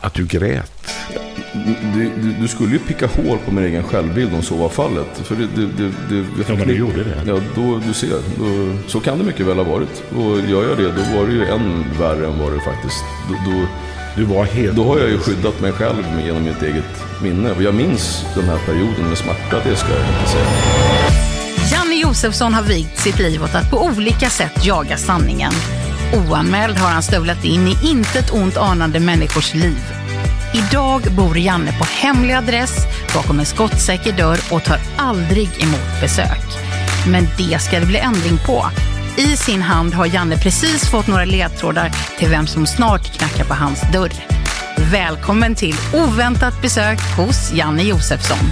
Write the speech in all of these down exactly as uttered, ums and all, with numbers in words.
att du grät. Du, du, du skulle ju picka hål på min egen självbild om så var fallet. För du, du, du, du, ja, men du gjorde det. Ja, då, du ser. Då, så kan det mycket väl ha varit. Och gör jag det, då var det ju än värre än vad det faktiskt... Då, då, du var helt då har jag ju skyddat mig själv genom mitt eget minne. Och jag minns den här perioden med smärta, det ska jag inte säga. Janne Josefsson har vigt sitt liv åt att på olika sätt jaga sanningen. Oanmäld har han stövlat in i intet ont anande människors liv. Idag bor Janne på hemlig adress bakom en skottsäker dörr och tar aldrig emot besök. Men det ska det bli ändring på. I sin hand har Janne precis fått några ledtrådar till vem som snart knackar på hans dörr. Välkommen till oväntat besök hos Janne Josefsson.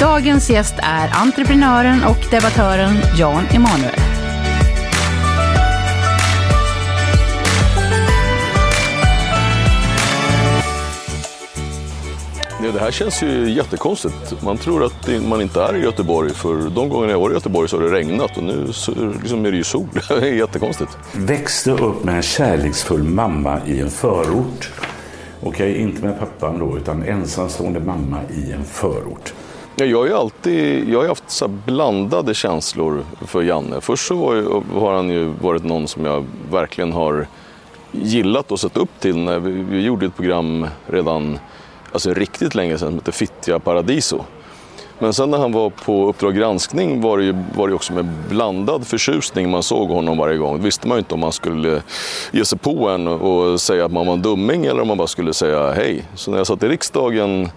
Dagens gäst är entreprenören och debattören Jan Emanuel. Det här känns ju jättekonstigt. Man tror att man inte är i Göteborg, för de gånger jag var i Göteborg så har det regnat och nu så liksom är det ju sol. Det är jättekonstigt. Växte upp med en kärleksfull mamma i en förort. Okej, inte med pappan då, utan ensamstående mamma i en förort. Jag har ju alltid jag har haft så blandade känslor för Janne. Först så var ju, har han ju varit någon som jag verkligen har gillat och sett upp till. När vi, vi gjorde ett program redan... Alltså riktigt länge sedan, som hette Fittja Paradiso. Men sen när han var på Uppdrag Granskning var det ju var det också med blandad förtjusning man såg honom varje gång. Visste man ju inte om man skulle ge sig på en och säga att man var en dumming eller om man bara skulle säga hej. Så när jag satt i riksdagen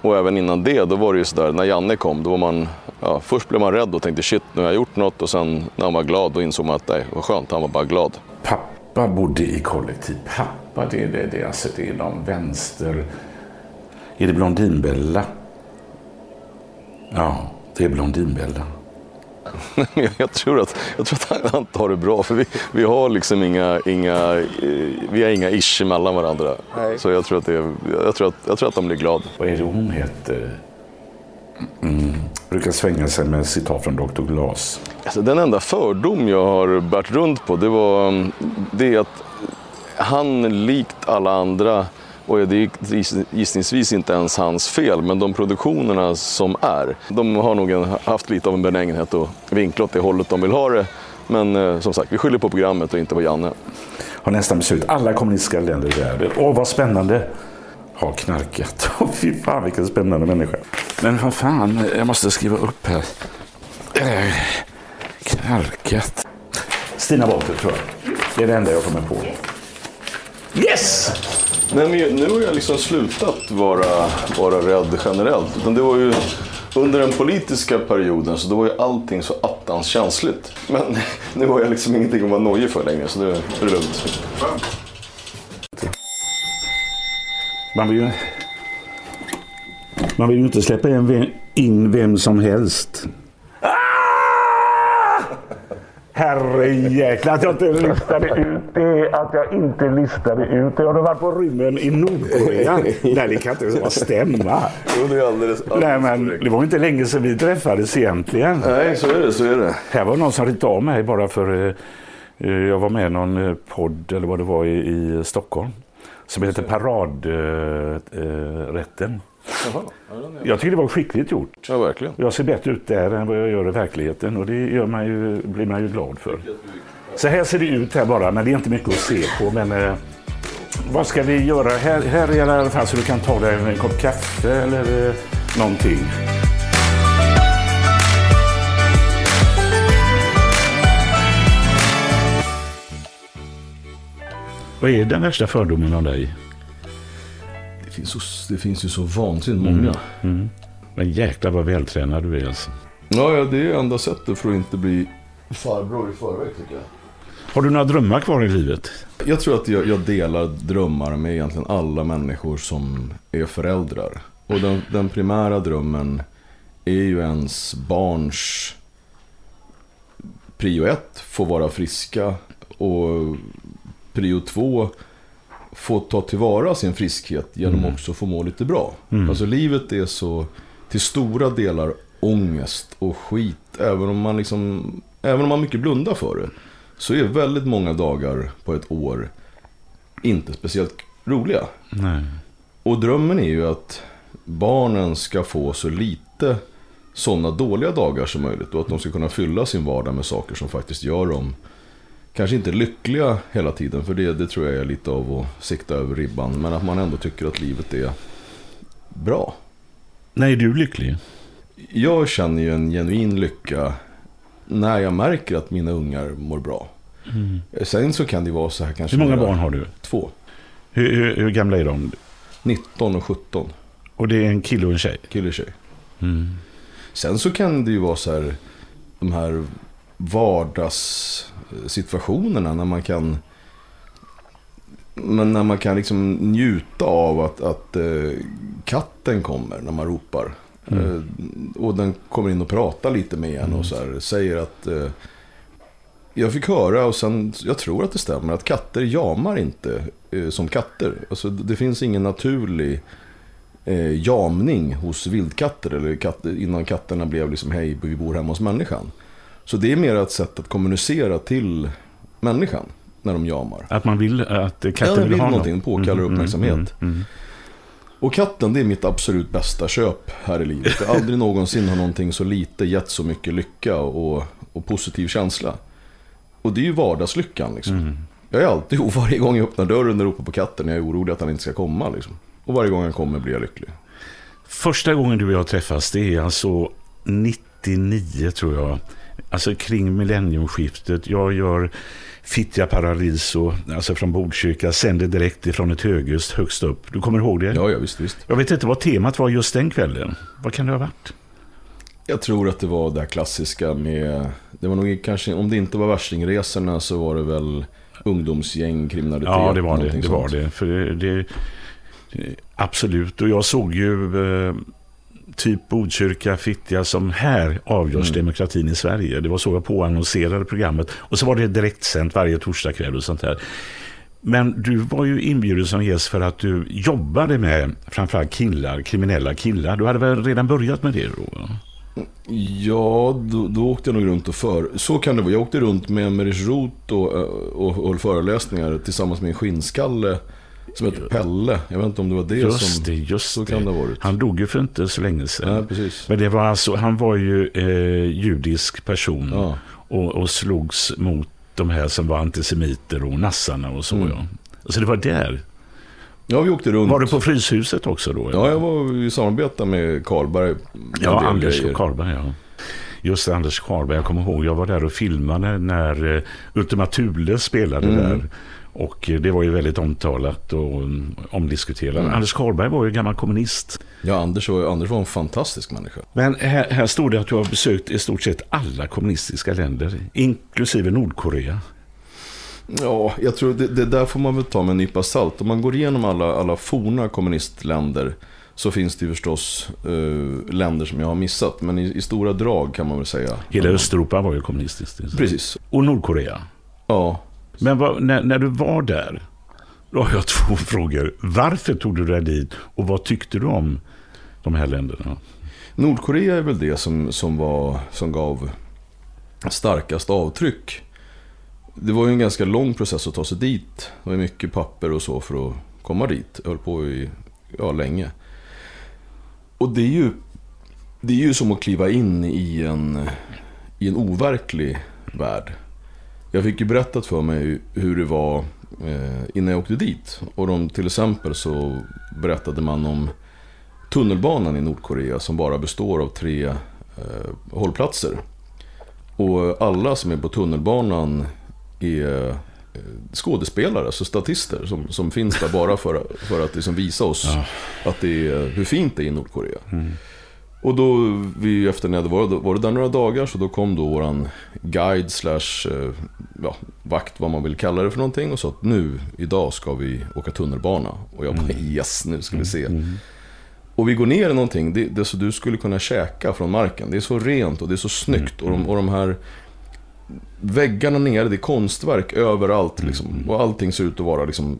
och även innan det, då var det ju sådär, när Janne kom, då var man, ja, först blev man rädd och tänkte shit, nu har jag gjort något. Och sen när han var glad, då insåg man att nej, vad skönt, han var bara glad. Pappa bodde i kollektiv. Pappa, det är det, det, alltså, det är de vänster... Är det Blondinbella? Ja, det är Blondinbella. jag, tror att, jag tror att han tar det bra, för vi, vi har liksom inga, inga, vi har inga isch mellan varandra. Nej. Så jag tror, att det, jag, tror att, jag tror att de blir glada. Vad är det hon heter? Mm. Brukar svänga sig med citat från doktor Glas. Alltså, den enda fördom jag har bärt runt på, det var det att han likt alla andra... Och det är gissningsvis inte ens hans fel, men de produktionerna som är, de har nog haft lite av en benägenhet att vinkla åt det hållet de vill ha det. Men eh, som sagt, vi skyller på programmet och inte på Janne. Har nästan beslutat alla kommunistiska länder i världen. Åh, vad spännande! Har knarkat. Åh, fy fan, vilken spännande människa. Men vad fan, jag måste skriva upp här. Eh, knarkat. Stina Walter, tror jag. Det är det enda jag kommer på. Yes! Nej, men nu har jag liksom slutat vara, vara rädd generellt. Utan det var ju under den politiska perioden, så då var ju allting så attans känsligt. Men nu har jag liksom ingenting att vara nojig för längre, så nu är det lugnt. Man vill ju, man vill ju inte släppa in vem, in vem som helst. Ah! Herrejäkla, att jag inte listade ut det, att jag inte listade ut det. Jag har varit på rymmen i Nordkorea. Nej, det kan inte bara stämma. Jo, det är alldeles, alldeles. Nej, men det var inte länge sedan vi träffades egentligen. Nej, så är det, så är det. Här var någon som ritade av mig bara för eh, jag var med i någon podd eller vad det var i, i Stockholm som heter Paradrätten. Eh, Jag tycker det var skickligt gjort. Ja, verkligen. Jag ser bättre ut där än vad jag gör i verkligheten. Och det gör man ju, blir man ju glad för. Så här ser det ut här bara, men det är inte mycket att se på. Men eh, vad ska vi göra? Här, här är i alla fall så du kan ta dig en kopp kaffe eller eh, någonting. Vad är den värsta fördomen av dig? Det finns, så, det finns ju så vansinnigt många. Mm. Mm. Men jäklar vad vältränad du är alltså. Ja, ja, det är enda sättet för att inte bli farbror i förväg tycker jag. Har du några drömmar kvar i livet? Jag tror att jag, jag delar drömmar med egentligen alla människor som är föräldrar. Och den, den primära drömmen är ju ens barns prio ett, få vara friska, och prio två, få ta tillvara sin friskhet genom mm. också få må lite bra. Mm. Alltså livet är så till stora delar ångest och skit, även om man liksom även om man mycket blundar för det, så är väldigt många dagar på ett år inte speciellt roliga. Nej. Och drömmen är ju att barnen ska få så lite sådana dåliga dagar som möjligt, och att de ska kunna fylla sin vardag med saker som faktiskt gör dem kanske inte lyckliga hela tiden, för det, det tror jag är lite av att sikta över ribban, men att man ändå tycker att livet är bra. När är du lycklig? Jag känner ju en genuin lycka när jag märker att mina ungar mår bra. Mm. Sen så kan det vara så här kanske. Hur många barn har du? Två. Hur, hur, hur gamla är de? nitton och sjutton. Och det är en kille och en tjej? Kille och tjej. Mm. Sen så kan det ju vara så här, de här vardagssituationerna när man kan men när man kan liksom njuta av att, att eh, katten kommer när man ropar. Mm. Eh, och den kommer in och pratar lite med en mm. och så här, säger att eh, jag fick höra, och sen jag tror att det stämmer, att katter jamar inte eh, som katter. Alltså, det finns ingen naturlig eh, jamning hos vildkatter eller katter, innan katterna blev liksom hej, vi bor hemma hos människan. Så det är mer ett sätt att kommunicera till människan när de jamar. Att man vill att katten vill, vill ha någon. någonting, påkallar uppmärksamhet. Mm, mm, mm. Och katten, det är mitt absolut bästa köp här i livet. Jag aldrig någonsin har någonting så lite gett så mycket lycka och, och positiv känsla. Och det är ju vardagslyckan liksom. Mm. Jag är alltid, varje gång jag öppnar dörren och ropar på katten, jag är orolig att han inte ska komma liksom. Och varje gång han kommer blir jag lycklig. Första gången du och jag träffas, det är alltså nittionio tror jag. Alltså kring millenniumskiftet. Jag gör Fittja Paradiso, alltså från Botkyrka, sänder direkt ifrån ett höghus högst upp. Du kommer ihåg det? Ja, ja visst, visst. Jag vet inte vad temat var just den kvällen. Vad kan det ha varit? Jag tror att det var det här klassiska med, det var nog kanske, om det inte var värstingresorna så var det väl ungdomsgäng, kriminalitet. Ja, det var det. Det var det. För det, det, absolut. Och jag såg ju Eh, typ Botkyrka, Fittja, som här avgörs mm. demokratin i Sverige. Det var så jag påannonserade programmet. Och så var det direkt sänt varje torsdagkväll och sånt här. Men du var ju inbjuden som gäst för att du jobbade med framförallt killar, kriminella killar. Du hade väl redan börjat med det då? Ja, då, då åkte jag nog runt och för. Så kan det vara. Jag åkte runt med Meric Root och, och, och föreläsningar tillsammans med en skinnskalle som heter Pelle. Jag vet inte om det var det just som det, just så kan det ha varit. Han dog ju för inte så länge sedan. Nej, precis. Men det var alltså, han var ju eh, judisk person, ja. och, och slogs mot de här som var antisemiter och nassarna och så. Mm. Ja. Alltså det var där. Ja, vi åkte runt. Var du på Fryshuset också då? Eller? Ja, jag var i samarbete med Carlberg. Ja, Anders Carlberg, ja. Just Anders Carlberg, jag kommer ihåg. Jag var där och filmade när Ultima Thule spelade mm. där. Och det var ju väldigt omtalat och omdiskuterat. Mm. Anders Carlberg var ju gammal kommunist. Ja, Anders var, Anders var en fantastisk människa. Men här, här stod det att du har besökt i stort sett alla kommunistiska länder, inklusive Nordkorea. Ja, jag tror det, det där får man väl ta med en nypa salt. Om man går igenom alla, alla forna kommunistländer så finns det förstås uh, länder som jag har missat. Men i, i stora drag kan man väl säga. Hela Östeuropa var ju kommunistiskt. Precis. Och Nordkorea. Ja. Men vad, när, när du var där, då har jag två frågor. Varför tog du dig dit och vad tyckte du om de här länderna? Nordkorea är väl det som, som, var, som gav starkast avtryck. Det var ju en ganska lång process att ta sig dit. Det var mycket papper och så för att komma dit. Jag höll på i ja, länge. Och det är ju det är ju som att kliva in i en i en overklig värld. Jag fick ju berättat för mig hur det var innan jag åkte dit, och de, till exempel så berättade man om tunnelbanan i Nordkorea som bara består av tre eh, hållplatser, och alla som är på tunnelbanan är eh, skådespelare, alltså statister som, som finns där bara för, för att liksom visa oss ja. att det är, hur fint det är i Nordkorea. Mm. Och då, vi, efter när det var, var det där några dagar, så då kom då våran guide slash ja, vakt, vad man vill kalla det för någonting, och sa att nu, idag ska vi åka tunnelbana. Och jag bara, mm. yes, nu ska vi se. Mm. Och vi går ner i någonting, det, det är så du skulle kunna käka från marken. Det är så rent och det är så snyggt. Mm. Och, de, och de här väggarna nere, det är konstverk överallt. Liksom. Mm. Och allting ser ut att vara liksom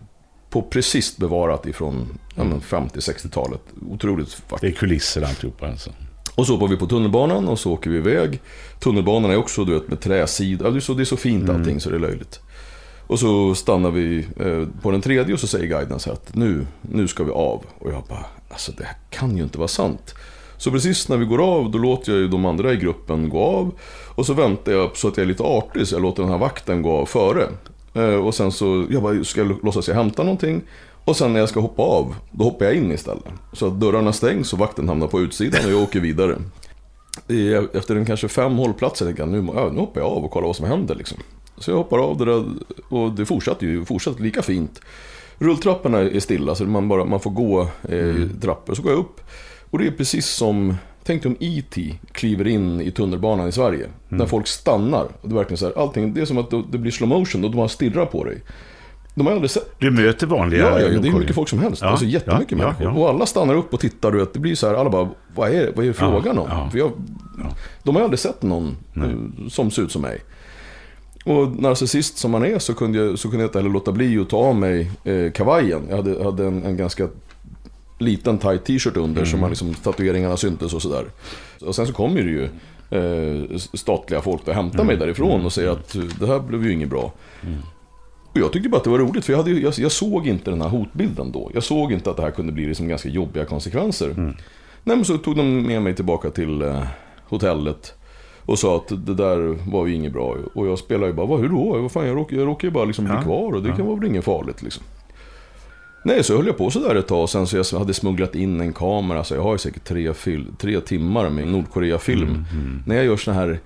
på precis bevarat ifrån mm. femtio-sextiotalet. Otroligt vackert. Det är kulisser alltihopa alltså. Och så var vi på tunnelbanan och så åker vi iväg. Tunnelbanan är också, du vet, med träsidor. Det är så fint allting mm. så det är löjligt. Och så stannar vi på den tredje och så säger guiden så här att nu, nu ska vi av. Och jag bara, alltså det här kan ju inte vara sant. Så precis när vi går av, då låter jag ju de andra i gruppen gå av. Och så väntar jag så att jag är lite artig, så jag låter den här vakten gå av före. Och sen så, jag bara, ska jag låtsas jag hämta någonting? Och sen när jag ska hoppa av, då hoppar jag in istället. Så att dörrarna stängs och vakten hamnar på utsidan och jag åker vidare. Efter en kanske fem hållplatser tänker jag, nu, nu hoppar jag av och kollar vad som händer liksom. Så jag hoppar av det där, och det fortsatte ju fortsatt lika fint. Rulltrapporna är stilla, så man, bara, man får gå eh, mm. trappor. Så går jag upp, och det är precis som, tänk om E T kliver in i tunnelbanan i Sverige. Mm. När folk stannar, och det är verkligen så här, allting, det är som att det blir slow motion och de har stirrat på dig. De har aldrig sett. Du möter vanliga. Ja, ja, det är mycket folk som helst. Ja, alltså jättemycket ja, människor. Ja, ja. Och alla stannar upp och tittar, du vet, det blir så här, alla bara, vad är, vad är frågan ja, om? Ja, För jag, ja. De har aldrig sett någon Nej. som ser ut som mig. Och narcissist som man är, så kunde jag, så kunde jag inte heller låta bli att ta av mig eh, kavajen. Jag hade, hade en, en ganska liten tight t-shirt under mm. som man liksom, tatueringarna syntes och sådär. Och sen så kommer det ju eh, statliga folk att hämta mm. mig därifrån och säger att det här blev ju inget bra. Mm. Och jag tyckte bara att det var roligt, för jag, hade, jag, jag såg inte den här hotbilden då. Jag såg inte att det här kunde bli liksom ganska jobbiga konsekvenser. Mm. Nej, men så tog de med mig tillbaka till eh, hotellet. Och sa att det där var ju inget bra. Och jag spelade ju bara, vad, hur då? Vad fan, jag råkar, jag råkar ju bara liksom bli ja. kvar. Och det ja. kan vara väl inget farligt liksom. Nej, så höll jag på så där ett tag. Sen så jag hade smugglat in en kamera. Så jag har ju säkert tre, fil- tre timmar med Nordkorea-film. Mm, mm. När jag gör så här,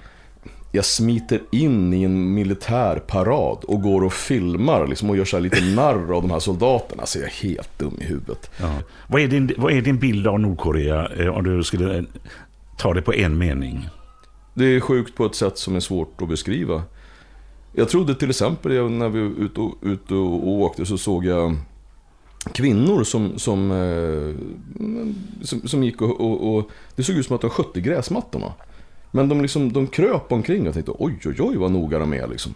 jag smiter in i en militärparad och går och filmar liksom, och gör så här lite narr av de här soldaterna. Så jag är helt dum i huvudet. Ja. Vad är din, vad är din bild av Nordkorea, om du skulle ta det på en mening? Det är sjukt på ett sätt som är svårt att beskriva. Jag trodde till exempel, när vi var ute och, ut och åkte, så såg jag kvinnor som, som, som, som gick och, och, och... Det såg ut som att de skötte gräsmattorna. Men de, liksom, de kröp omkring och tänkte, oj, oj, oj, vad noga de är. Liksom.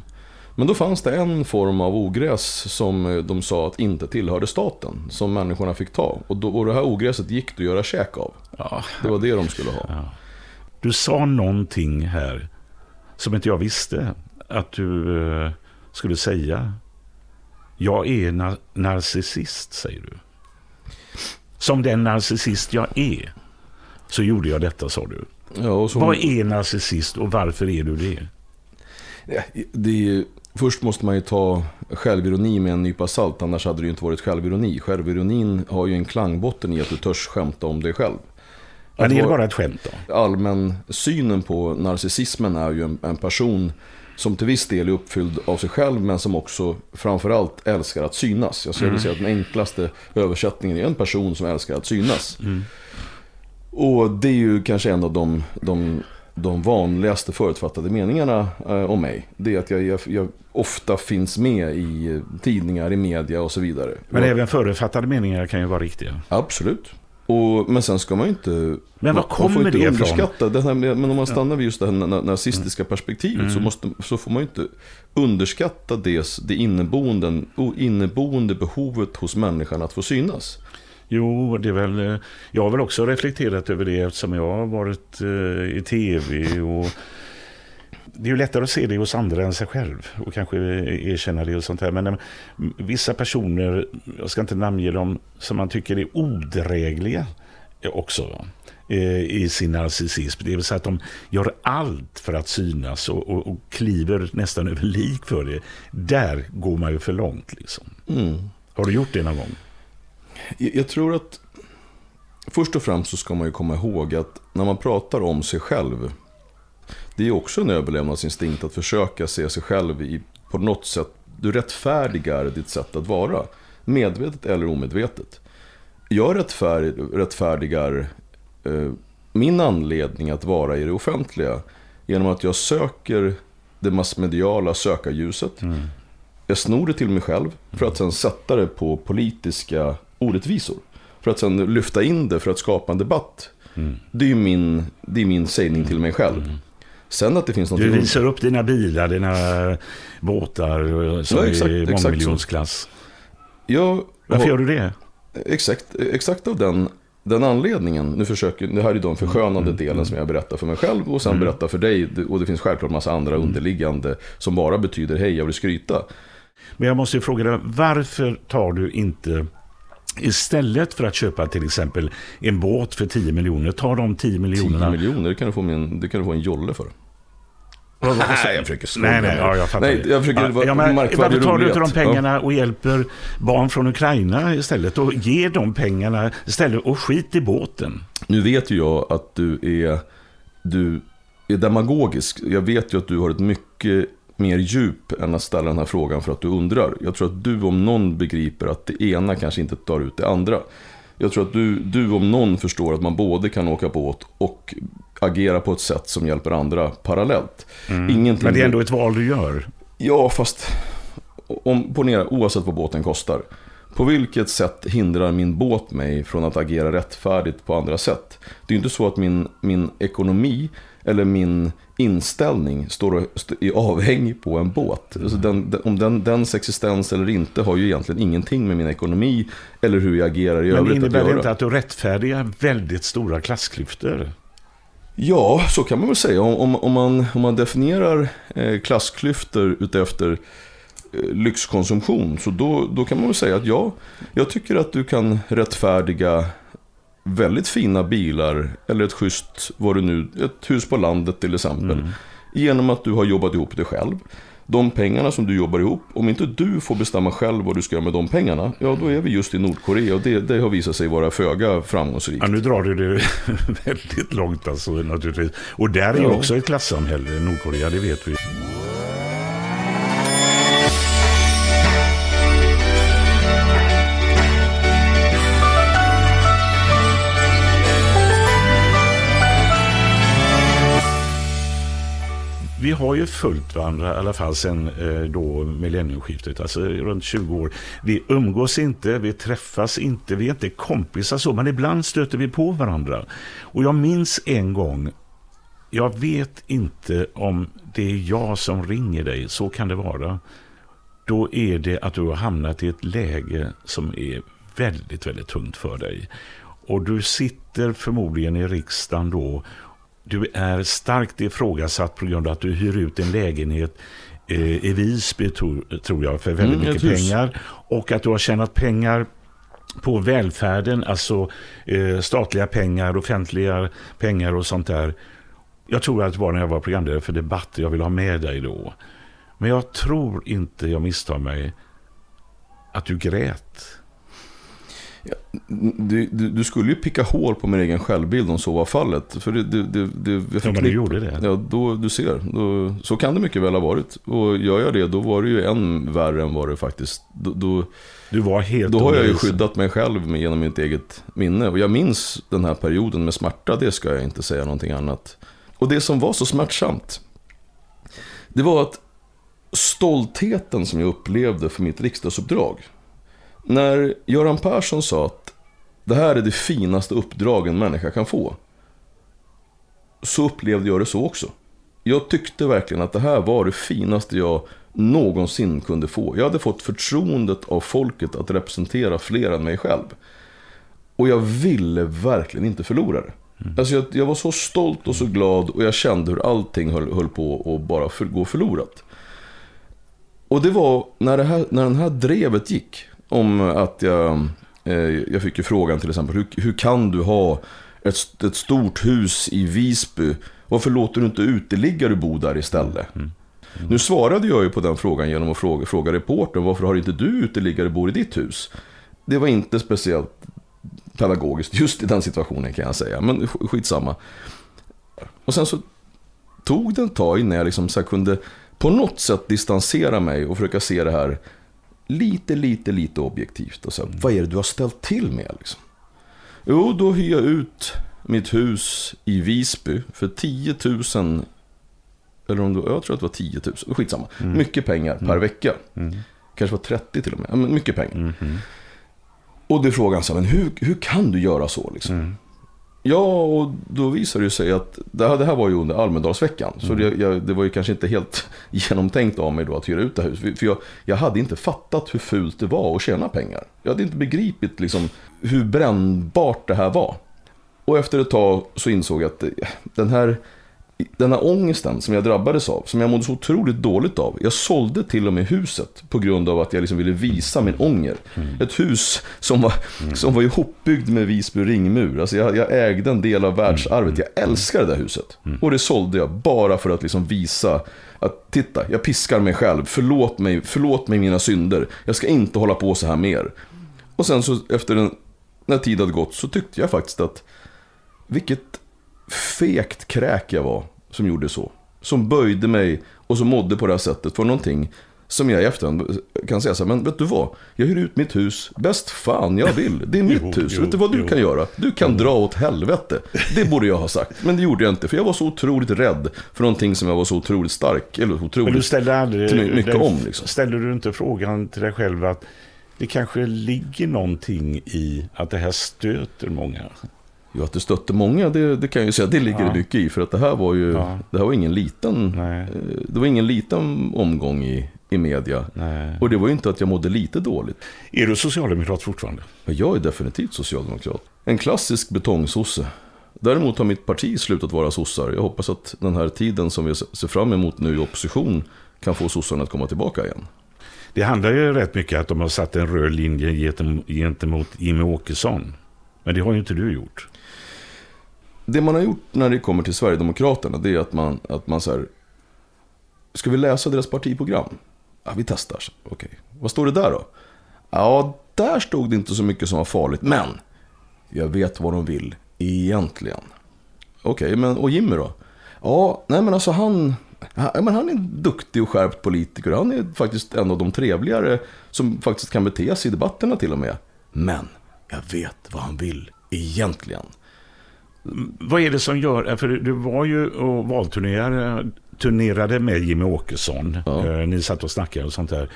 Men då fanns det en form av ogräs som de sa att inte tillhörde staten, som människorna fick ta. Och, då, och det här ogräset gick det att göra käk av. Ja. Det var det de skulle ha. Ja. Du sa någonting här som inte jag visste att du eh, skulle säga. Jag är na- narcissist, säger du. Som den narcissist jag är, så gjorde jag detta, sa du. Ja, och så... Vad är narcissist och varför är du det? Det är, först måste man ju ta självironi med en nypa salt, annars hade det ju inte varit självironi. Självironin har ju en klangbotten i att du törs skämta om dig själv. Men det är bara ett skämt då? Allmän synen på narcissismen är ju en, en person som till viss del är uppfylld av sig själv, men som också framförallt älskar att synas. Jag skulle mm. säga att den enklaste översättningen är en person som älskar att synas. Mm. Och det är ju kanske en av de, de, de vanligaste förutfattade meningarna eh, om mig. Det är att jag, jag, jag ofta finns med i tidningar, i media och så vidare. Men och, även förutfattade meningar kan ju vara riktiga. Absolut. Och, men sen ska man ju inte, men vad kommer man får inte det underskatta det här, men om man stannar vid just det här narcissistiska perspektivet mm. så, måste, så får man ju inte underskatta det, det inneboende, inneboende behovet hos människan att få synas. Jo, det är väl, jag har väl också reflekterat över det, eftersom jag har varit eh, i tv, och det är ju lättare att se det hos andra än sig själv och kanske erkänna det och sånt här. Men nej, vissa personer, jag ska inte namnge dem, som man tycker är odrägliga också. eh, i sin narcissism. Det vill säga att de gör allt för att synas och, och, och kliver nästan över lik för det. Där går man ju för långt liksom. Mm. Har du gjort det någon gång? Jag, jag tror att först och främst så ska man ju komma ihåg att när man pratar om sig själv, det är också en överlevnadsinstinkt att försöka se sig själv i, på något sätt. Du rättfärdigar ditt sätt att vara, medvetet eller omedvetet. Jag rättfärd, rättfärdigar eh, min anledning att vara i det offentliga genom att jag söker det massmediala sökarljuset. Mm. Jag snor det till mig själv för att sen sätta det på politiska orättvisor. För att sen lyfta in det för att skapa en debatt. Mm. Det är ju min, det är min sägning till mig själv. Mm. Sen att det finns något du visar runt upp dina bilar, dina båtar som ja, exakt, är i mångmiljonsklass. Ja, varför gör du det? Exakt, exakt av den, den anledningen. Nu försöker, det här är ju den förskönande mm. delen som jag berättar för mig själv och sen mm. berättar för dig. Och det finns självklart massa andra mm. underliggande som bara betyder hej, jag vill skryta. Men jag måste ju fråga dig, varför tar du inte... Istället för att köpa till exempel en båt för tio miljoner, tar de tio miljonerna. tio miljoner, det kan du få, min, det kan du få en jolle för. Nej, jag försöker slå. Nej, nej, ja, jag fattar nej, jag försöker ja, ja, men, varför tar du inte de pengarna och hjälper barn från Ukraina istället och ger de pengarna istället och skit i båten? Nu vet ju jag att du är, du är demagogisk. Jag vet ju att du har ett mycket mer djup än att ställa den här frågan för att du undrar. Jag tror att du om någon begriper att det ena kanske inte tar ut det andra. Jag tror att du, du om någon förstår att man både kan åka båt och agera på ett sätt som hjälper andra parallellt. Mm. Ingenting... Men det är ändå ett val du gör. Ja, fast om, ponera, oavsett vad båten kostar. På vilket sätt hindrar min båt mig från att agera rättfärdigt på andra sätt? Det är ju inte så att min, min ekonomi eller min inställning står i avhängig på en båt. Alltså den, den, om den, dens existens eller inte har ju egentligen ingenting med min ekonomi eller hur jag agerar i men övrigt att göra. Men innebär inte att du rättfärdigar väldigt stora klassklyftor? Ja, så kan man väl säga. Om, om, om, man, om man definierar eh, klassklyftor utefter eh, lyxkonsumtion så då, då kan man väl säga att ja, jag tycker att du kan rättfärdiga väldigt fina bilar eller ett schysst, vad du nu, ett hus på landet till exempel, mm. genom att du har jobbat ihop det själv. De pengarna som du jobbar ihop, om inte du får bestämma själv vad du ska göra med de pengarna, ja då är vi just i Nordkorea och det, det har visat sig vara föga framgångsrikt. Ja, nu drar du det väldigt långt alltså naturligtvis. Och där är ju också ett klassamhälle i Nordkorea, det vet vi. Vi har ju följt varandra i alla fall sedan eh, då millennieskiftet, alltså runt tjugo år. Vi umgås inte, vi träffas inte, vi är inte kompisar så, men ibland stöter vi på varandra. Och jag minns en gång, jag vet inte om det är jag som ringer dig, så kan det vara. Då är det att du har hamnat i ett läge som är väldigt, väldigt tungt för dig. Och du sitter förmodligen i riksdagen då. Du är starkt ifrågasatt på grund av att du hyr ut en lägenhet eh, i Visby, tror, tror jag, för väldigt mm, mycket pengar. Och att du har tjänat pengar på välfärden, alltså eh, statliga pengar, offentliga pengar och sånt där. Jag tror att det var när jag var programledare för debatt, jag ville ha med dig då. Men jag tror inte, jag misstar mig, att du grät. Du, du, du skulle ju picka hål på min egen självbild om så var fallet. För det, det, det, det, jag ja, men du gjorde det. Ja, då, du ser. Då, så kan det mycket väl ha varit. Och gör jag det, då var det ju än värre än vad det faktiskt... Då, då, du var helt då har jag ju skyddat mig själv med, genom mitt eget minne. Och jag minns den här perioden med smärta, det ska jag inte säga någonting annat. Och det som var så smärtsamt, det var att stoltheten som jag upplevde för mitt riksdagsuppdrag... När Göran Persson sa att det här är det finaste uppdrag en människa kan få, så upplevde jag det så också. Jag tyckte verkligen att det här var det finaste jag någonsin kunde få. Jag hade fått förtroendet av folket att representera fler än mig själv. Och jag ville verkligen inte förlora det. Alltså jag, jag var så stolt och så glad och jag kände hur allting höll, höll på att bara för, gå förlorat. Och det var när, det här, när den här drevet gick... Om att jag, eh, jag fick ju frågan till exempel, hur, hur kan du ha ett, ett stort hus i Visby. Varför låter du inte uteliggare bo där istället? Mm. Mm. Nu svarade jag ju på den frågan genom att fråga, fråga reportern, varför har inte du uteliggare bor i ditt hus? Det var inte speciellt pedagogiskt just i den situationen, kan jag säga. Men skitsamma. Och sen så tog den tag innan jag liksom så här kunde på något sätt distansera mig och försöka se det här lite, lite, lite objektivt. Och så här, vad är det du har ställt till med? Liksom? Jo, då hyr jag ut mitt hus i Visby för tio tusen, eller om det var, jag tror att det var tio tusen, skitsamma. Mm. Mycket pengar per mm. vecka. Mm. Kanske var trettio till och med, men mycket pengar. Mm. Och det är frågan så här, men hur, hur kan du göra så liksom? Mm. Ja, och då visar det sig att det här, det här var ju under Almedalsveckan. Mm. Så det, jag, det var ju kanske inte helt genomtänkt av mig då att hyra ut det här huset. För jag, jag hade inte fattat hur fult det var att tjäna pengar. Jag hade inte begripit liksom, hur brännbart det här var. Och efter ett tag så insåg jag att den här, den här ångesten som jag drabbades av, som jag mådde så otroligt dåligt av. Jag sålde till och med huset på grund av att jag liksom ville visa min ånger. Mm. Ett hus som var, mm. som var ihopbyggd med Visby ringmur. Alltså jag, jag ägde en del av världsarvet. Jag älskade det där huset. Mm. Och det sålde jag bara för att liksom visa att titta, jag piskar mig själv. Förlåt mig, förlåt mig mina synder. Jag ska inte hålla på så här mer. Och sen så efter den, när tid hade gått, så tyckte jag faktiskt att vilket fekt kräk jag var som gjorde så, som böjde mig och som mådde på det här sättet för någonting som jag i efterhand kan säga så här, men vet du vad, jag hyr ut mitt hus, bäst fan jag vill, det är mitt jo, hus, jo, vet du vad du jo. kan göra, du kan jo. dra åt helvete, det borde jag ha sagt, men det gjorde jag inte, för jag var så otroligt rädd för någonting som jag var så otroligt stark eller otroligt, men du ställde aldrig mycket den, om liksom. Ställde du inte frågan till dig själv att det kanske ligger någonting i att det här stöter många? Jo, att det stötte många, det, det kan jag ju säga, det ligger ja. mycket i, för att det här var ju ja. det här var ingen liten Nej. det var ingen liten omgång i, i media. Nej. Och det var ju inte att jag mådde lite dåligt. Är du socialdemokrat fortfarande? Jag är definitivt socialdemokrat. En klassisk betongsosse. Däremot har mitt parti slutat vara sossar. Jag hoppas att den här tiden som vi ser fram emot nu i opposition kan få sossarna att komma tillbaka igen. Det handlar ju rätt mycket att de har satt en röd linje gentemot Jimmy Åkesson. Men det har ju inte du gjort. Det man har gjort när det kommer till Sverigedemokraterna, det är att man, att man så här, ska vi läsa deras partiprogram? Ja, vi testar. Okej. Vad står det där då? Ja, där stod det inte så mycket som var farligt, men jag vet vad de vill egentligen. Okej, men och Jimmy då? Ja, nej men alltså han, han, men han är en duktig och skärpt politiker. Han är faktiskt en av de trevligare som faktiskt kan bete sig i debatterna till och med. Men jag vet vad han vill egentligen. Vad är det som gör, för du var ju och valturnerade turnerade med Jimmy Åkesson, ja. Ni satt och snackade och sånt där.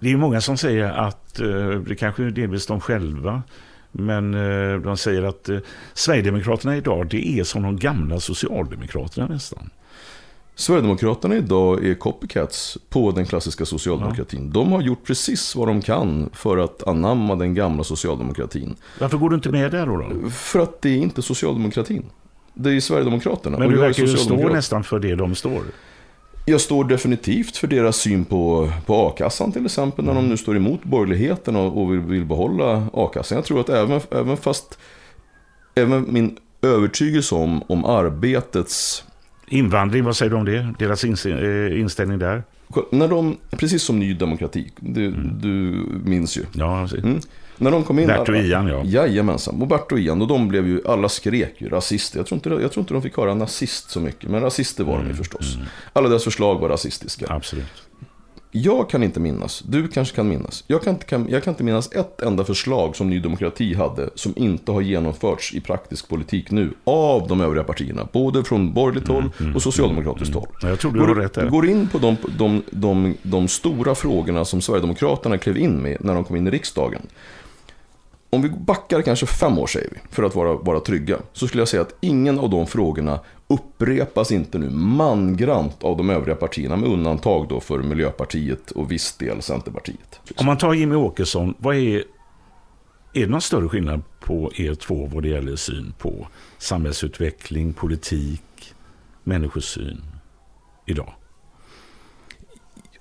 Det är ju många som säger att, det kanske är delvis de själva, men de säger att Sverigedemokraterna idag, det är som de gamla Socialdemokraterna nästan. Sverigedemokraterna idag är copycats på den klassiska socialdemokratin. Ja. De har gjort precis vad de kan för att anamma den gamla socialdemokratin. Varför går du inte med där då? då? För att det är inte socialdemokratin. Det är Sverigedemokraterna. Men du verkar ju stå nästan för det de står. Jag står definitivt för deras syn på, på A-kassan till exempel, när mm. de nu står emot borgerligheten och, och vill, vill behålla A-kassan. Jag tror att även, även fast även min övertygelse om, om arbetets invandring, vad säger du om det? Deras inställning där? När de, precis som Ny Demokrati, du, mm. du minns ju. Ja, mm. När de kom in... Bert och Ian, ja. Jajamensan, och Bert och Ian, och de blev ju, alla skrek ju, rasister. Jag tror inte, jag tror inte de fick höra nazist så mycket, men rasister var mm. de ju förstås. Mm. Alla deras förslag var rasistiska. Absolut. Jag kan inte minnas, du kanske kan minnas. Jag kan, inte, kan, jag kan inte minnas ett enda förslag som Ny Demokrati hade som inte har genomförts i praktisk politik nu av de övriga partierna. Både från borgerligt håll och socialdemokratiskt håll. Jag tror du har rätt där. Går in på de, de, de, de stora frågorna som Sverigedemokraterna klev in med när de kom in i riksdagen. Om vi backar kanske fem år, säger vi, för att vara, vara trygga, så skulle jag säga att ingen av de frågorna upprepas inte nu mangrant av de övriga partierna, med undantag då för Miljöpartiet och viss del Centerpartiet. Om man tar Jimmy Åkesson, vad är, är det någon större skillnad på er två vad det gäller syn på samhällsutveckling, politik, människosyn idag?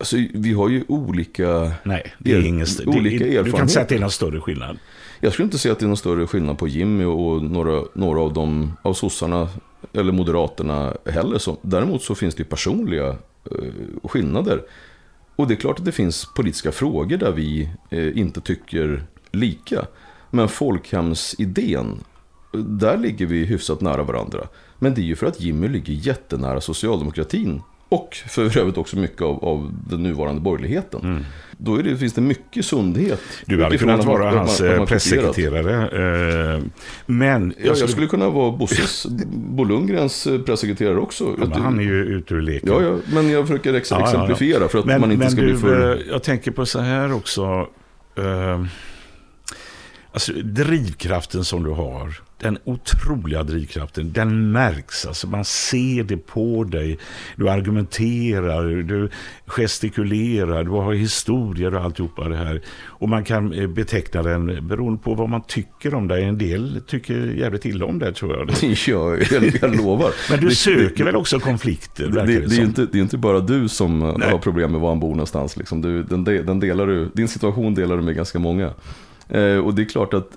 Alltså, vi har ju olika, nej, det är ingen st- olika det, erfarenheter. Du kan inte säga att det är någon större skillnad. Jag skulle inte säga att det är någon större skillnad på Jimmy och några, några av de av sossarna eller moderaterna heller. Så, däremot så finns det ju personliga eh, skillnader. Och det är klart att det finns politiska frågor där vi eh, inte tycker lika. Men folkhemsidén, där ligger vi hyfsat nära varandra. Men det är ju för att Jimmy ligger jättenära socialdemokratin. Och för övrigt också mycket av, av den nuvarande borgerligheten. Mm. Då är det, finns det mycket sundhet. Du hade kunnat vara man, hans man, man pressekreterare. Eh, men jag, jag skulle... skulle kunna vara Bosses, Bo Lundgrens pressekreterare också. Ja, men han är ju ute ur leken. Ja, ja, men jag försöker ex- ja, exemplifiera ja, ja. för att men, man inte ska du, bli för... Jag tänker på så här också. Eh, alltså drivkraften som du har. Den otroliga drivkraften, den märks. Alltså man ser det på dig. Du argumenterar, du gestikulerar, du har historier och alltihopa det här. Och man kan beteckna den beroende på vad man tycker om dig. En del tycker jävligt illa om det, tror jag. Det gör jag, jag lovar. Men du söker det, väl också konflikter? Det, det, det, är inte, det är inte bara du som Nej. har problem med var man bor någonstans. Liksom. Du, den, den delar du, din situation delar du med ganska många. Eh, och det är klart att,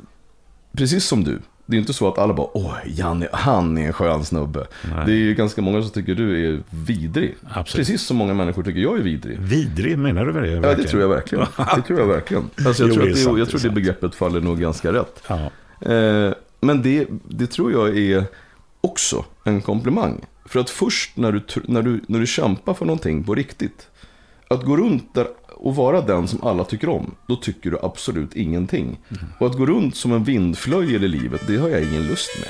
precis som du, det är inte så att alla bara, åh, Janne, han är en skön snubbe. Nej. Det är ju ganska många som tycker du är vidrig. Absolut. Precis som många människor tycker jag är vidrig. Vidrig, menar du väl det? Verkligen? Ja, det tror jag verkligen. Det tror jag verkligen. Alltså, jag jo, tror, det, sant, jag tror det, det begreppet faller nog ganska rätt. Ja. Eh, men det, det tror jag är också en komplimang. För att först när du, när, du, när du kämpar för någonting på riktigt, att gå runt där och vara den som alla tycker om, då tycker du absolut ingenting. Mm. Och att gå runt som en vindflöjel i livet, det har jag ingen lust med.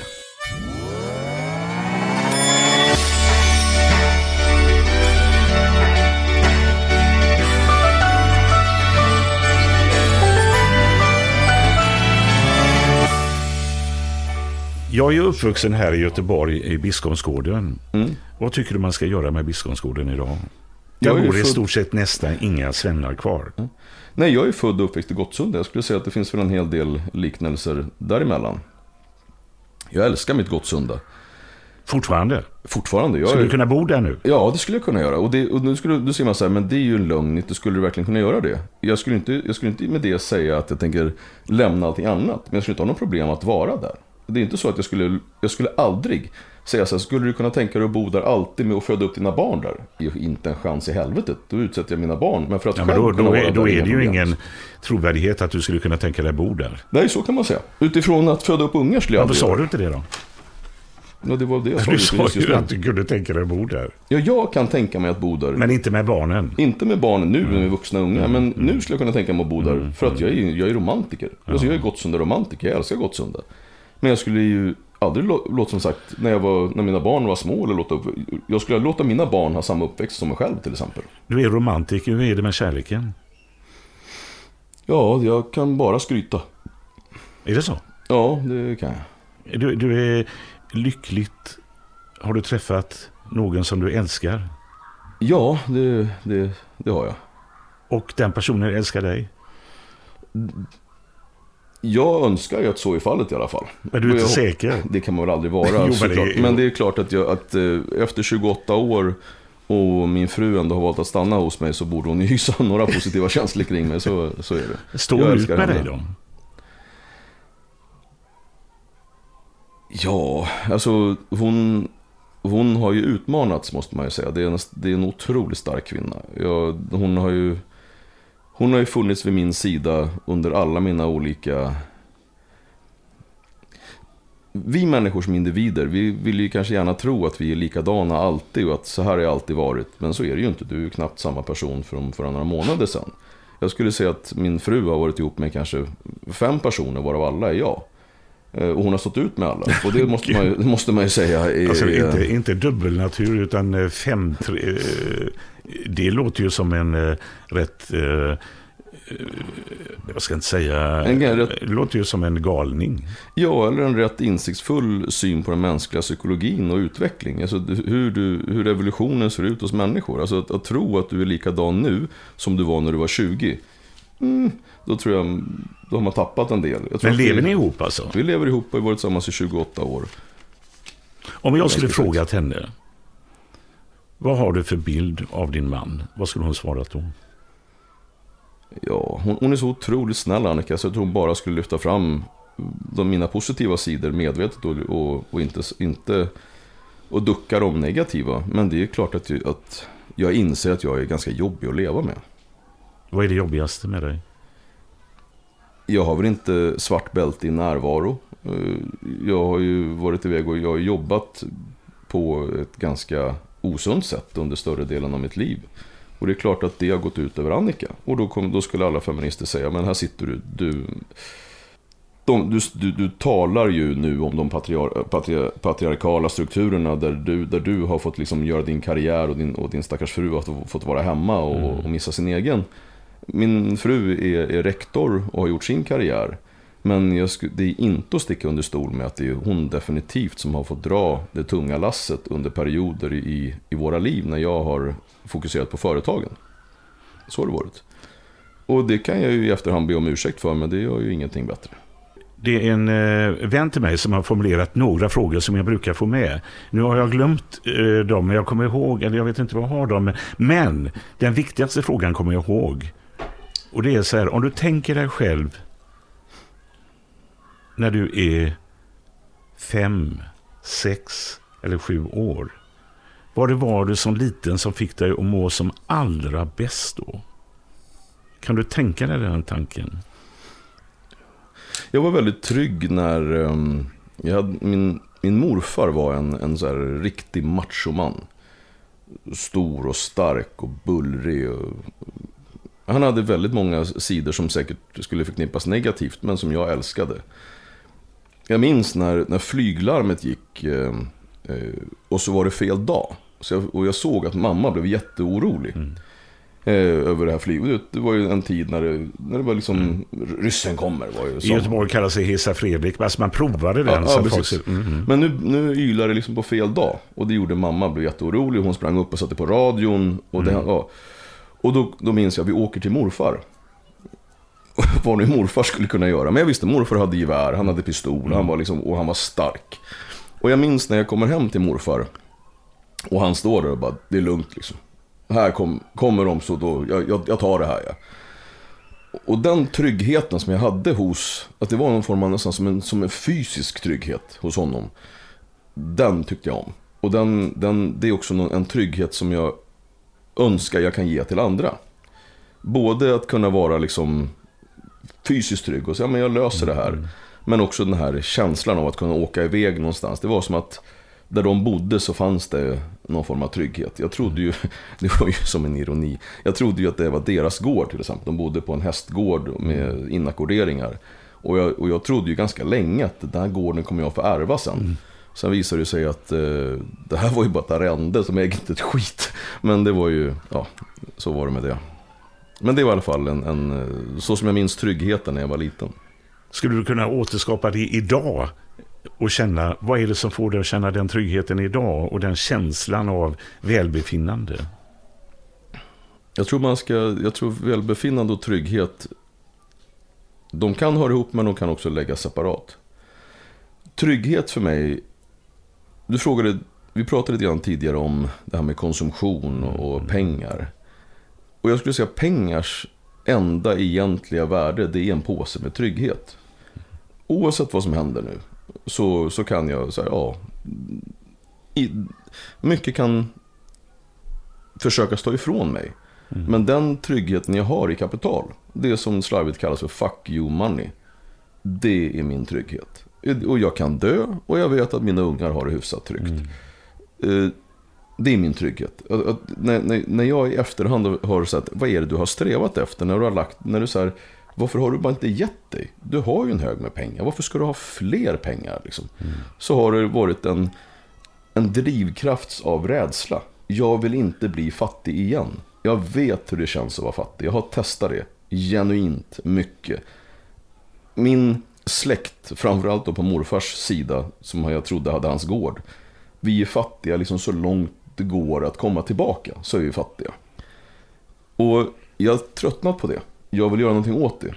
Jag är ju uppvuxen här i Göteborg i Biskopsgården. Mm. Vad tycker du man ska göra med Biskopsgården idag? Jag bor född... i stort sett nästan inga svennar kvar. Nej, jag är född och uppväxt i Gottsunda. Jag skulle säga att det finns väl en hel del liknelser däremellan. Jag älskar mitt Gottsunda. Fortfarande? Fortfarande. Jag skulle är... du kunna bo där nu? Ja, det skulle jag kunna göra. Och, det, och nu skulle, då säger man så här, men det är ju en lögn. Inte skulle du verkligen kunna göra det? Jag skulle, inte, jag skulle inte med det säga att jag tänker lämna allting annat. Men jag skulle inte ha något problem att vara där. Det är inte så att jag skulle, jag skulle aldrig... säga så här, skulle du kunna tänka dig att bo där alltid med att föda upp dina barn där? Det är inte en chans i helvetet, då utsätter jag mina barn. Men för att ja, men då, då, då, är, då är det ju ingen trovärdighet att du skulle kunna tänka dig att bo där. Nej, så kan man säga. Utifrån att föda upp ungar skulle jag... Varför sa du inte det då? Ja, det var det jag sa. Du sa just ju just att du kunde tänka dig att bo där. Ja, jag kan tänka mig att bo där. Men inte med barnen? Inte med barnen nu, mm. med vuxna unga. Mm. Men nu skulle jag kunna tänka mig att bo där, mm. för att jag är, jag är romantiker. Mm. Alltså, jag är Gottsunda-romantiker, jag älskar Gottsunda. Men jag skulle ju... aldrig låt som sagt när jag var när mina barn var små eller låta upp, jag skulle låta mina barn ha samma uppväxt som mig själv till exempel. Du är romantiker, hur är det med kärleken? Ja, jag kan bara skryta. Är det så? Ja, det kan jag. Du, du är lyckligt. Har du träffat någon som du älskar? Ja, det det det har jag. Och den personen älskar dig? D- Jag önskar ju att så i fallet i alla fall. Men du är inte jag, säker? Det kan man väl aldrig vara. jo, men, det, men det är klart att, jag, att efter tjugoåtta år och min fru ändå har valt att stanna hos mig, så borde hon ju hysa några positiva känslor kring mig. Så, så är det. Står du ut med henne. Dig då? Ja, alltså hon, hon har ju utmanats, måste man ju säga. Det är en, det är en otroligt stark kvinna. Jag, hon har ju... Hon har ju funnits vid min sida under alla mina olika... Vi människor som individer, vi vill ju kanske gärna tro att vi är likadana alltid och att så här har jag alltid varit. Men så är det ju inte. Du är ju knappt samma person från för några månader sedan. Jag skulle säga att min fru har varit ihop med kanske fem personer, varav alla är jag. Och hon har stått ut med alla. Och det måste man ju, måste man ju säga. Är, alltså inte, inte dubbelnatur utan fem... Tre, det låter ju som en eh, rätt... Eh, jag ska inte säga... En rätt, det låter ju som en galning. Ja, eller en rätt insiktsfull syn på den mänskliga psykologin och utveckling. Alltså hur, du, hur evolutionen ser ut hos människor. Alltså att, att tro att du är likadan nu som du var när du var tjugo. Mm, då tror jag... Då har man tappat en del. Jag tror Men lever vi, ni ihop alltså? Vi lever ihop och har varit tillsammans i tjugoåtta år. Om jag skulle fråga henne, Vad har du för bild av din man? Vad skulle hon svara då? Ja, hon, hon är så otroligt snäll, Annika, så att hon bara skulle lyfta fram de mina positiva sidor medvetet och, och, och inte, inte och ducka de negativa. Men det är klart att, att jag inser att jag är ganska jobbig att leva med. Vad är det jobbigaste med dig? Jag har väl inte svart bälte i närvaro. Jag har ju varit iväg och jag har jobbat på ett ganska osunt sätt under större delen av mitt liv. Och det är klart att det har gått ut över Annika. Och då, kom, då skulle alla feminister säga, men här sitter du, du, de, du, du, du talar ju nu om de patriar, patriar, patriarkala strukturerna där du, där du har fått liksom göra din karriär och din, och din stackars fru har fått vara hemma och, och missa sin egen. Min fru är, är rektor och har gjort sin karriär. Men jag sku, det är inte att sticka under stol med att det är hon definitivt som har fått dra det tunga lasset under perioder i, i våra liv när jag har fokuserat på företagen. Så har det varit. Och det kan jag ju i efterhand be om ursäkt för, men det gör ju ingenting bättre. Det är en eh, vän till mig som har formulerat några frågor som jag brukar få med. Nu har jag glömt eh, dem, men jag kommer ihåg, eller jag vet inte vad jag har dem. Men den viktigaste frågan kommer jag ihåg. Och det är så här, om du tänker dig själv när du är fem, sex eller sju år. Var det var du som liten som fick dig att må som allra bäst då? Kan du tänka dig den tanken? Jag var väldigt trygg när um, jag hade, min, min morfar var en, en så här riktig machoman. Stor och stark och bullrig och... Han hade väldigt många sidor som säkert skulle förknippas negativt, men som jag älskade. Jag minns när, när flyglarmet gick eh, eh, och så var det fel dag. Så jag, och jag såg att mamma blev jätteorolig mm. eh, över det här flyget. Det var ju en tid när det, när det var liksom, mm. ryssen kommer. Var ju I Göteborg kallas det Hesa Fredrik, alltså man provade den. Ja, ja, folk... mm-hmm. Men nu, nu ylade det liksom på fel dag. Och det gjorde mamma blev jätteorolig. Hon sprang upp och satte på radion. Och mm. det, ja. Och då, då minns jag att vi åker till morfar. Vad nu morfar skulle kunna göra. Men jag visste morfar hade gevär, han hade pistol mm. han var liksom, och han var stark. Och jag minns när jag kommer hem till morfar och han står där och bara, det är lugnt liksom. Här kom, kommer de så då, jag, jag, jag tar det här. Ja. Och den tryggheten som jag hade hos, att det var någon form av nästan som en, som en fysisk trygghet hos honom. Den tyckte jag om. Och den, den, det är också en trygghet som jag önskar jag kan ge till andra. Både att kunna vara liksom fysiskt trygg och säga, men jag löser det här. Men också den här känslan av att kunna åka iväg någonstans. Det var som att där de bodde så fanns det någon form av trygghet. Jag trodde ju, det var ju som en ironi, jag trodde ju att det var deras gård till exempel. De bodde på en hästgård med inackorderingar. Och jag, och jag trodde ju ganska länge att den här gården kommer jag få ärva sen. Mm. Sen visade det sig att eh, det här var ju bara ett arrende som ägde inte ett skit. Men det var ju, ja, så var det med det. Men det var i alla fall en, en, så som jag minns tryggheten när jag var liten. Skulle du kunna återskapa det idag och känna, vad är det som får dig att känna den tryggheten idag och den känslan av välbefinnande? Jag tror man ska, jag tror välbefinnande och trygghet, de kan höra ihop men de kan också läggas separat. Trygghet för mig, du frågade, vi pratade lite grann tidigare om det här med konsumtion och pengar. Och jag skulle säga att pengars enda egentliga värde, det är en påse med trygghet. Oavsett vad som händer nu så, så kan jag säga, ja, i, mycket kan försöka stå ifrån mig. Mm. Men den tryggheten jag har i kapital, det som slarvigt kallas för fuck you money, det är min trygghet. Och jag kan dö och jag vet att mina ungar har det hyfsat tryggt. Mm. Det är min trygghet. Att när, när, när jag i efterhand har sagt, vad är det du har strävat efter? När du har lagt, när du så här, varför har du bara inte gett dig? Du har ju en hög med pengar. Varför ska du ha fler pengar? Liksom? Mm. Så har det varit en, en drivkrafts av rädsla. Jag vill inte bli fattig igen. Jag vet hur det känns att vara fattig. Jag har testat det genuint mycket. Min släkt, framförallt då på morfars sida som jag trodde hade hans gård. Vi är fattiga liksom så långt det går att komma tillbaka, så är vi fattiga. Och jag har tröttnat på det. Jag vill göra någonting åt det.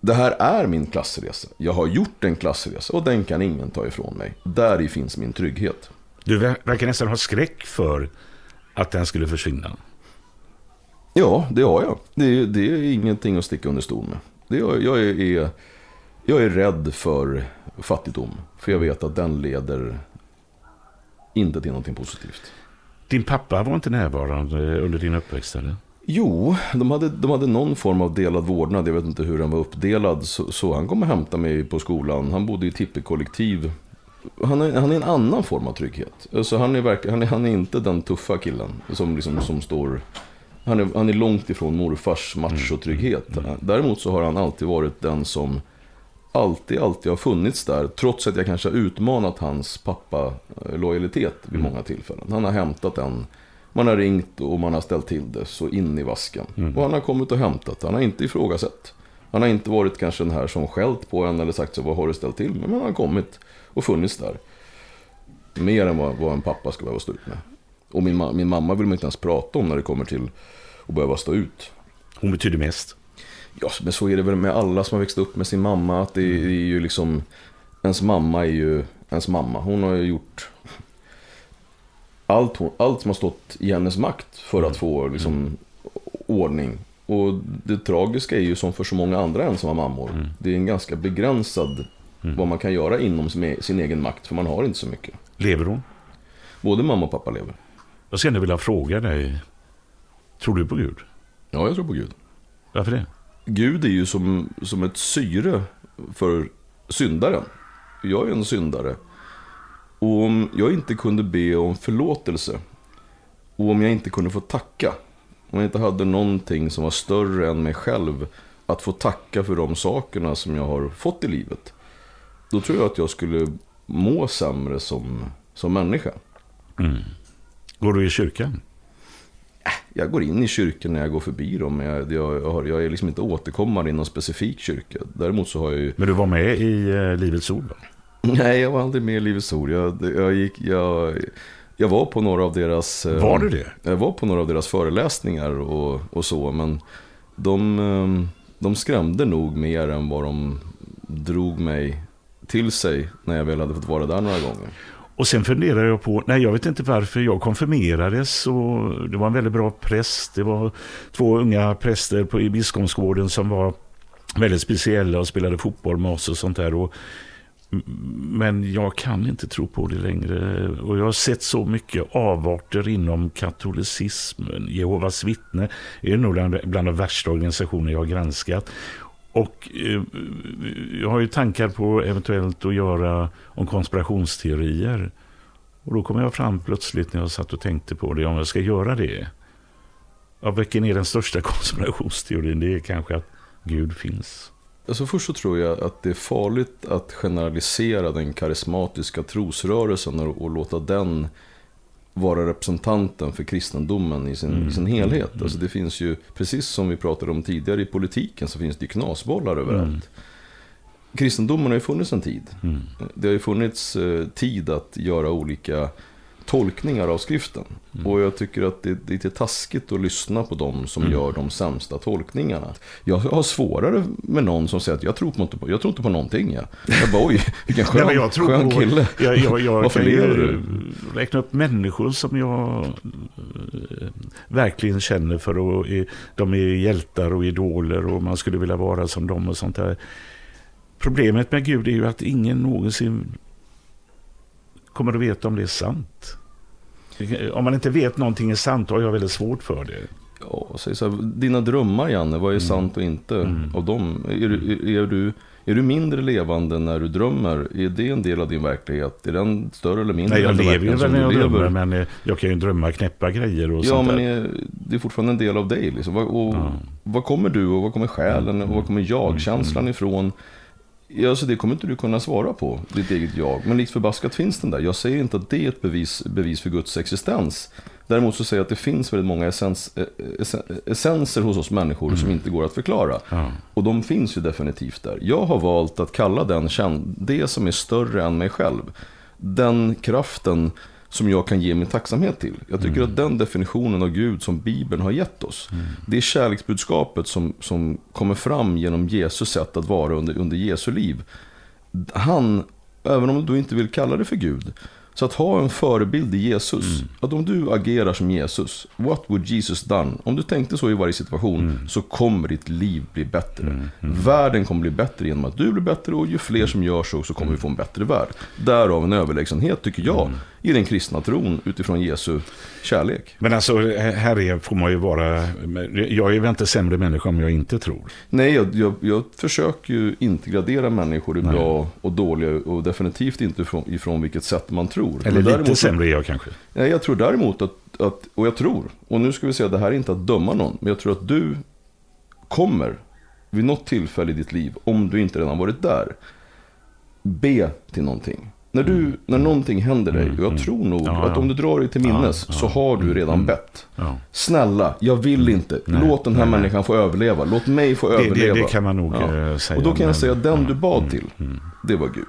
Det här är min klassresa. Jag har gjort en klassresa och den kan ingen ta ifrån mig. Där finns min trygghet. Du verkar nästan ha skräck för att den skulle försvinna? Ja, det har jag. Det är, det är ingenting att sticka under stol med. Det är, jag, är, är, jag är rädd för fattigdom. För jag vet att den leder inte till någonting positivt. Din pappa var inte närvarande under din uppväxt, eller? Jo, de hade, de hade någon form av delad vårdnad. Jag vet inte hur den var uppdelad. Så, så han kom och hämtade mig på skolan. Han bodde i tippekollektiv. Han är, han är en annan form av trygghet. Alltså han, är verk, han, är, han är inte den tuffa killen som, liksom, som står... Han är, han är långt ifrån morfars match och trygghet. Däremot så har han alltid varit den som alltid, alltid har funnits där. Trots att jag kanske har utmanat hans pappa-lojalitet vid många tillfällen. Han har hämtat en... Man har ringt och man har ställt till det så in i vasken. Mm. Och han har kommit och hämtat. Han har inte ifrågasatt. Han har inte varit kanske den här som skällt på en eller sagt så, vad har du ställt till? Men han har kommit och funnits där. Mer än vad, vad en pappa ska behöva stå ut med. Och min, ma- min mamma vill man inte ens prata om när det kommer till att behöva stå ut. Hon betyder mest. Ja, men så är det väl med alla som har växt upp med sin mamma. Att det är, det är ju liksom... Ens mamma är ju ens mamma. Hon har ju gjort... Allt, hon, allt som har stått i hennes makt för att få liksom, mm. ordning. Och det tragiska är ju som för så många andra ensamma mammor. Mm. Det är en ganska begränsad mm. vad man kan göra inom sin, sin egen makt. För man har inte så mycket. Lever hon? Både mamma och pappa lever. Jag skulle vilja fråga dig. Tror du på Gud? Ja, jag tror på Gud. Varför det? Gud är ju som, som ett syre för syndaren. Jag är en syndare. Och om jag inte kunde be om förlåtelse, och om jag inte kunde få tacka, om jag inte hade någonting som var större än mig själv att få tacka för de sakerna som jag har fått i livet, då tror jag att jag skulle må sämre som, som människa. Mm. Går du i kyrkan? Jag går in i kyrkan när jag går förbi dem. Jag, jag, jag, har, jag är liksom inte återkommande i någon specifik kyrka. Däremot så har jag ju... Men du var med i eh, Livets ord, va? Nej, jag var aldrig med i Livets ord. Jag, jag, gick, jag, jag var på några av deras... Var du det? Jag var på några av deras föreläsningar och, och så, men de, de skrämde nog mer än vad de drog mig till sig när jag väl hade fått vara där några gånger. Och sen funderar jag på... Nej, jag vet inte varför. Jag konfirmerades och det var en väldigt bra präst. Det var två unga präster på, i Biskopsgården som var väldigt speciella och spelade fotboll med oss och sånt där, och men jag kan inte tro på det längre. Och jag har sett så mycket avarter inom katolicismen. Jehovas vittne är nog bland de värsta organisationer jag har granskat. Och eh, jag har ju tankar på eventuellt att göra om konspirationsteorier. Och då kommer jag fram plötsligt när jag satt och tänkte på det. Om jag ska göra det, ja, vilken är den största konspirationsteorin? Det är kanske att Gud finns. Alltså först så tror jag att det är farligt att generalisera den karismatiska trosrörelsen och låta den vara representanten för kristendomen i sin, mm. i sin helhet. Mm. Alltså det finns ju, precis som vi pratade om tidigare i politiken, så finns det ju knasbollar överallt. Mm. Kristendomen har ju funnits en tid. Mm. Det har ju funnits tid att göra olika tolkningar av skriften. Mm. Och jag tycker att det, det är lite taskigt att lyssna på dem som mm. gör de sämsta tolkningarna. Jag har svårare med någon som säger att jag tror inte på, jag tror inte på någonting. Jag, jag bara, oj, vilken skön, Nej, jag tror skön på, kille. Jag, jag, jag Varför kan lever du? Räkna upp människor som jag verkligen känner för. Och de är hjältar och idoler och man skulle vilja vara som dem och sånt där. Problemet med Gud är ju att ingen någonsin... kommer du veta om det är sant? Om man inte vet någonting är sant har jag väldigt svårt för det. Ja, så så här, dina drömmar, Janne, vad är mm. sant och inte mm. av dem? Är, är, är, du, är du mindre levande när du drömmer? Är det en del av din verklighet? Är den större eller mindre? Nej, jag lever ju väl när jag drömmer, men jag kan ju drömma, knäppa grejer och ja, sånt där. Ja, men det är fortfarande en del av dig. Liksom. Och, mm. vad kommer du och vad kommer själen och vad kommer jag-känslan mm. ifrån? Ja, så det kommer inte du kunna svara på, ditt eget jag. Men likt förbaskat finns den där. Jag säger inte att det är ett bevis, bevis för Guds existens. Däremot så säger jag att det finns väldigt många essens, essens, essenser hos oss människor mm. som inte går att förklara. Ja. Och de finns ju definitivt där. Jag har valt att kalla den det som är större än mig själv. Den kraften som jag kan ge min tacksamhet till. Jag tycker mm. att den definitionen av Gud som Bibeln har gett oss, mm. det är kärleksbudskapet som, som kommer fram genom Jesus sätt att vara under, under Jesu liv. Han, även om du inte vill kalla det för Gud, Så att ha en förebild i Jesus, mm. att om du agerar som Jesus, what would Jesus done? Om du tänkte så i varje situation, mm. så kommer ditt liv bli bättre. Mm. Mm. Världen kommer bli bättre genom att du blir bättre, och ju fler som gör så, så kommer mm. vi få en bättre värld. Därav en överlägsenhet, tycker jag, mm. i den kristna tron utifrån Jesu kärlek. Men alltså, här är, får man ju vara, jag är väl inte sämre människa om jag inte tror. Nej, jag, jag, jag försöker ju inte gradera människor i bra och dåliga, och definitivt inte ifrån, ifrån vilket sätt man tror. Eller däremot, lite sämre jag kanske. Nej, jag tror däremot att, att, och jag tror, och nu ska vi säga att det här är inte att döma någon, men jag tror att du kommer vid något tillfälle i ditt liv, om du inte redan varit där, be till någonting. När, du, mm. när någonting händer dig, och jag tror nog ja, ja. att om du drar dig till minnes ja, ja. så har du redan mm. bett. Ja. Snälla, jag vill inte. Nej, låt den här nej, människan nej. få överleva. Låt mig få det, överleva. Det, det kan man nog ja. säga. Och då kan jag säga att den ja. du bad till, mm. det var Gud.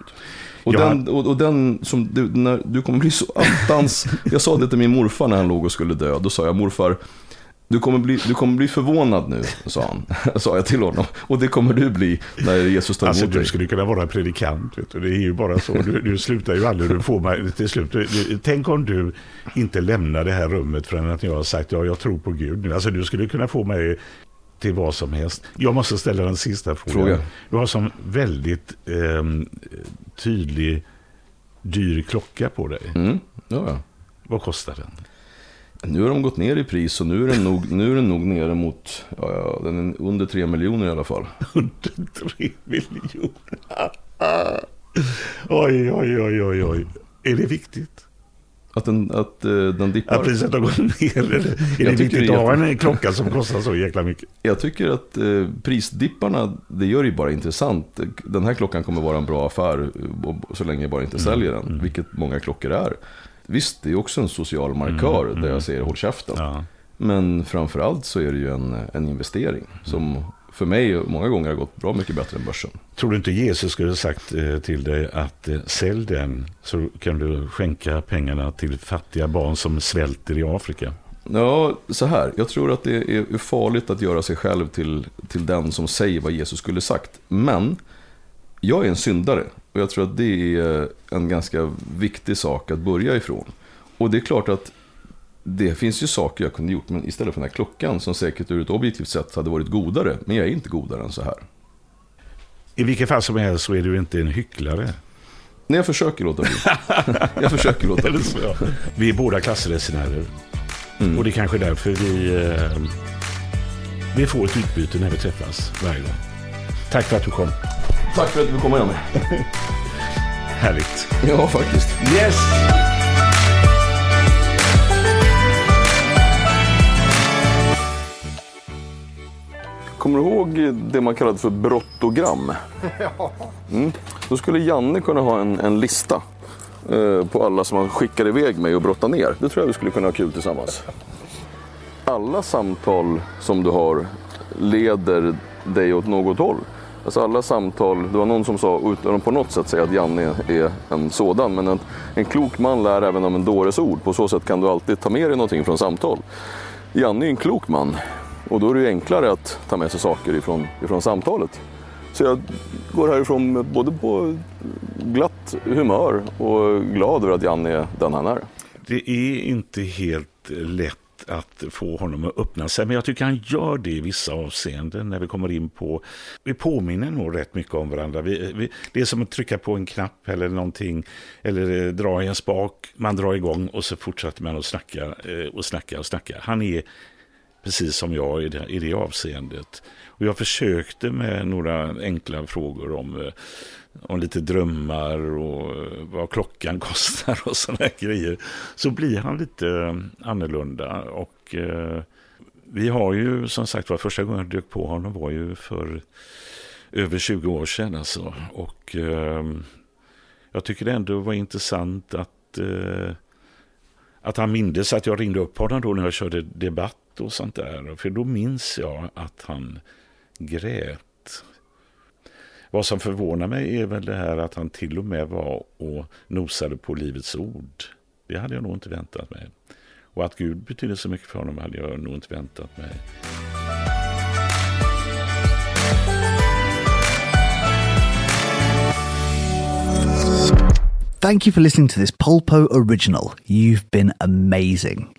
Och, ja. den, och, och den som du, när du kommer bli så attans. Jag sa det till min morfar när han låg och skulle dö. Då sa jag, morfar, du kommer bli, du kommer bli förvånad nu, sa han. Sa jag till honom. Och det kommer du bli när Jesus tar emot dig. Alltså, du skulle kunna vara predikant, vet du. Det är ju bara så. Du, du slutar ju aldrig. Du får mig till slut. Du, du, tänk om du inte lämnar det här rummet förrän att jag har sagt, ja, jag tror på Gud nu. Alltså, du skulle kunna få mig till vad som helst. Jag måste ställa den sista frågan. Fråga. Du har som väldigt eh, tydlig, dyr klocka på dig. Mm. Ja. Vad kostar den? Nu har de gått ner i pris, och nu är den nog, nu är den nog nere mot ja, ja, den är under tre miljoner i alla fall. Under tre miljoner? Oj, oj, oj, oj, oj. Är det viktigt? Att den, att uh, den dippar? Att priset har gått ner? Är det jag viktigt att ha en klocka som kostar så jäkla mycket? Jag tycker att uh, prisdipparna, det gör ju bara intressant. Den här klockan kommer vara en bra affär så länge jag bara inte säljer mm. den, mm. vilket många klockor är. Visst, det är också en social markör mm, där mm. jag säger håll käften. Ja. Men framförallt så är det ju en, en investering som för mig många gånger har gått bra mycket bättre än börsen. Tror du inte Jesus skulle ha sagt till dig att sälj den så kan du skänka pengarna till fattiga barn som svälter i Afrika? Ja, så här. Jag tror att det är farligt att göra sig själv till, till den som säger vad Jesus skulle sagt. Men jag är en syndare. Och jag tror att det är en ganska viktig sak att börja ifrån. Och det är klart att det finns ju saker jag kunde gjort, men istället för den här klockan som säkert ur ett objektivt sätt hade varit godare, men jag är inte godare än så här. I vilket fall som helst så är du inte en hycklare. Nej, jag försöker låta bli. Jag försöker låta bli. Vi är båda klassresenärer. Mm. Och det är kanske därför vi, eh, vi får ett utbyte när vi träffas varje dag. Tack för att du kom. Tack för att du kom med mig. Härligt. Ja, faktiskt. Yes! Kommer du ihåg det man kallade för brottogram? Ja. Mm. Då skulle Janne kunna ha en, en lista eh, på alla som han skickade iväg mig och brottade ner. Det tror jag vi skulle kunna ha kul tillsammans. Alla samtal som du har leder dig åt något håll. Alltså alla samtal, det var någon som sa utan på något sätt säga att Janne är en sådan, men en, en klok man lär även om en dåres ord. På så sätt kan du alltid ta med dig någonting från samtal. Janne är en klok man, och då är det enklare att ta med sig saker ifrån, ifrån samtalet. Så jag går härifrån både på glatt humör och glad över att Janne är den han är. Det är inte helt lätt att få honom att öppna sig, men jag tycker han gör det i vissa avseenden när vi kommer in på, vi påminner nog rätt mycket om varandra, vi, vi, det är som att trycka på en knapp eller någonting, eller dra i en spak, man drar igång och så fortsätter man att snacka och snacka och snacka. Han är precis som jag i det, i det avseendet, och jag försökte med några enkla frågor om om lite drömmar och vad klockan kostar och sådana grejer, så blir han lite annorlunda. Och eh, vi har ju som sagt var, första gången jag dök på honom var ju för över tjugo år sedan alltså. Och eh, jag tycker det ändå var intressant att eh, att han mindes att jag ringde upp honom då när jag körde debatt och sånt där, för då minns jag att han grät. Vad som förvånar mig är väl det här att han till och med var och nosade på Livets ord. Det hade jag nog inte väntat mig. Och att Gud betyder så mycket för honom hade jag nog inte väntat mig. Thank you for listening to this Polpo original. You've been amazing.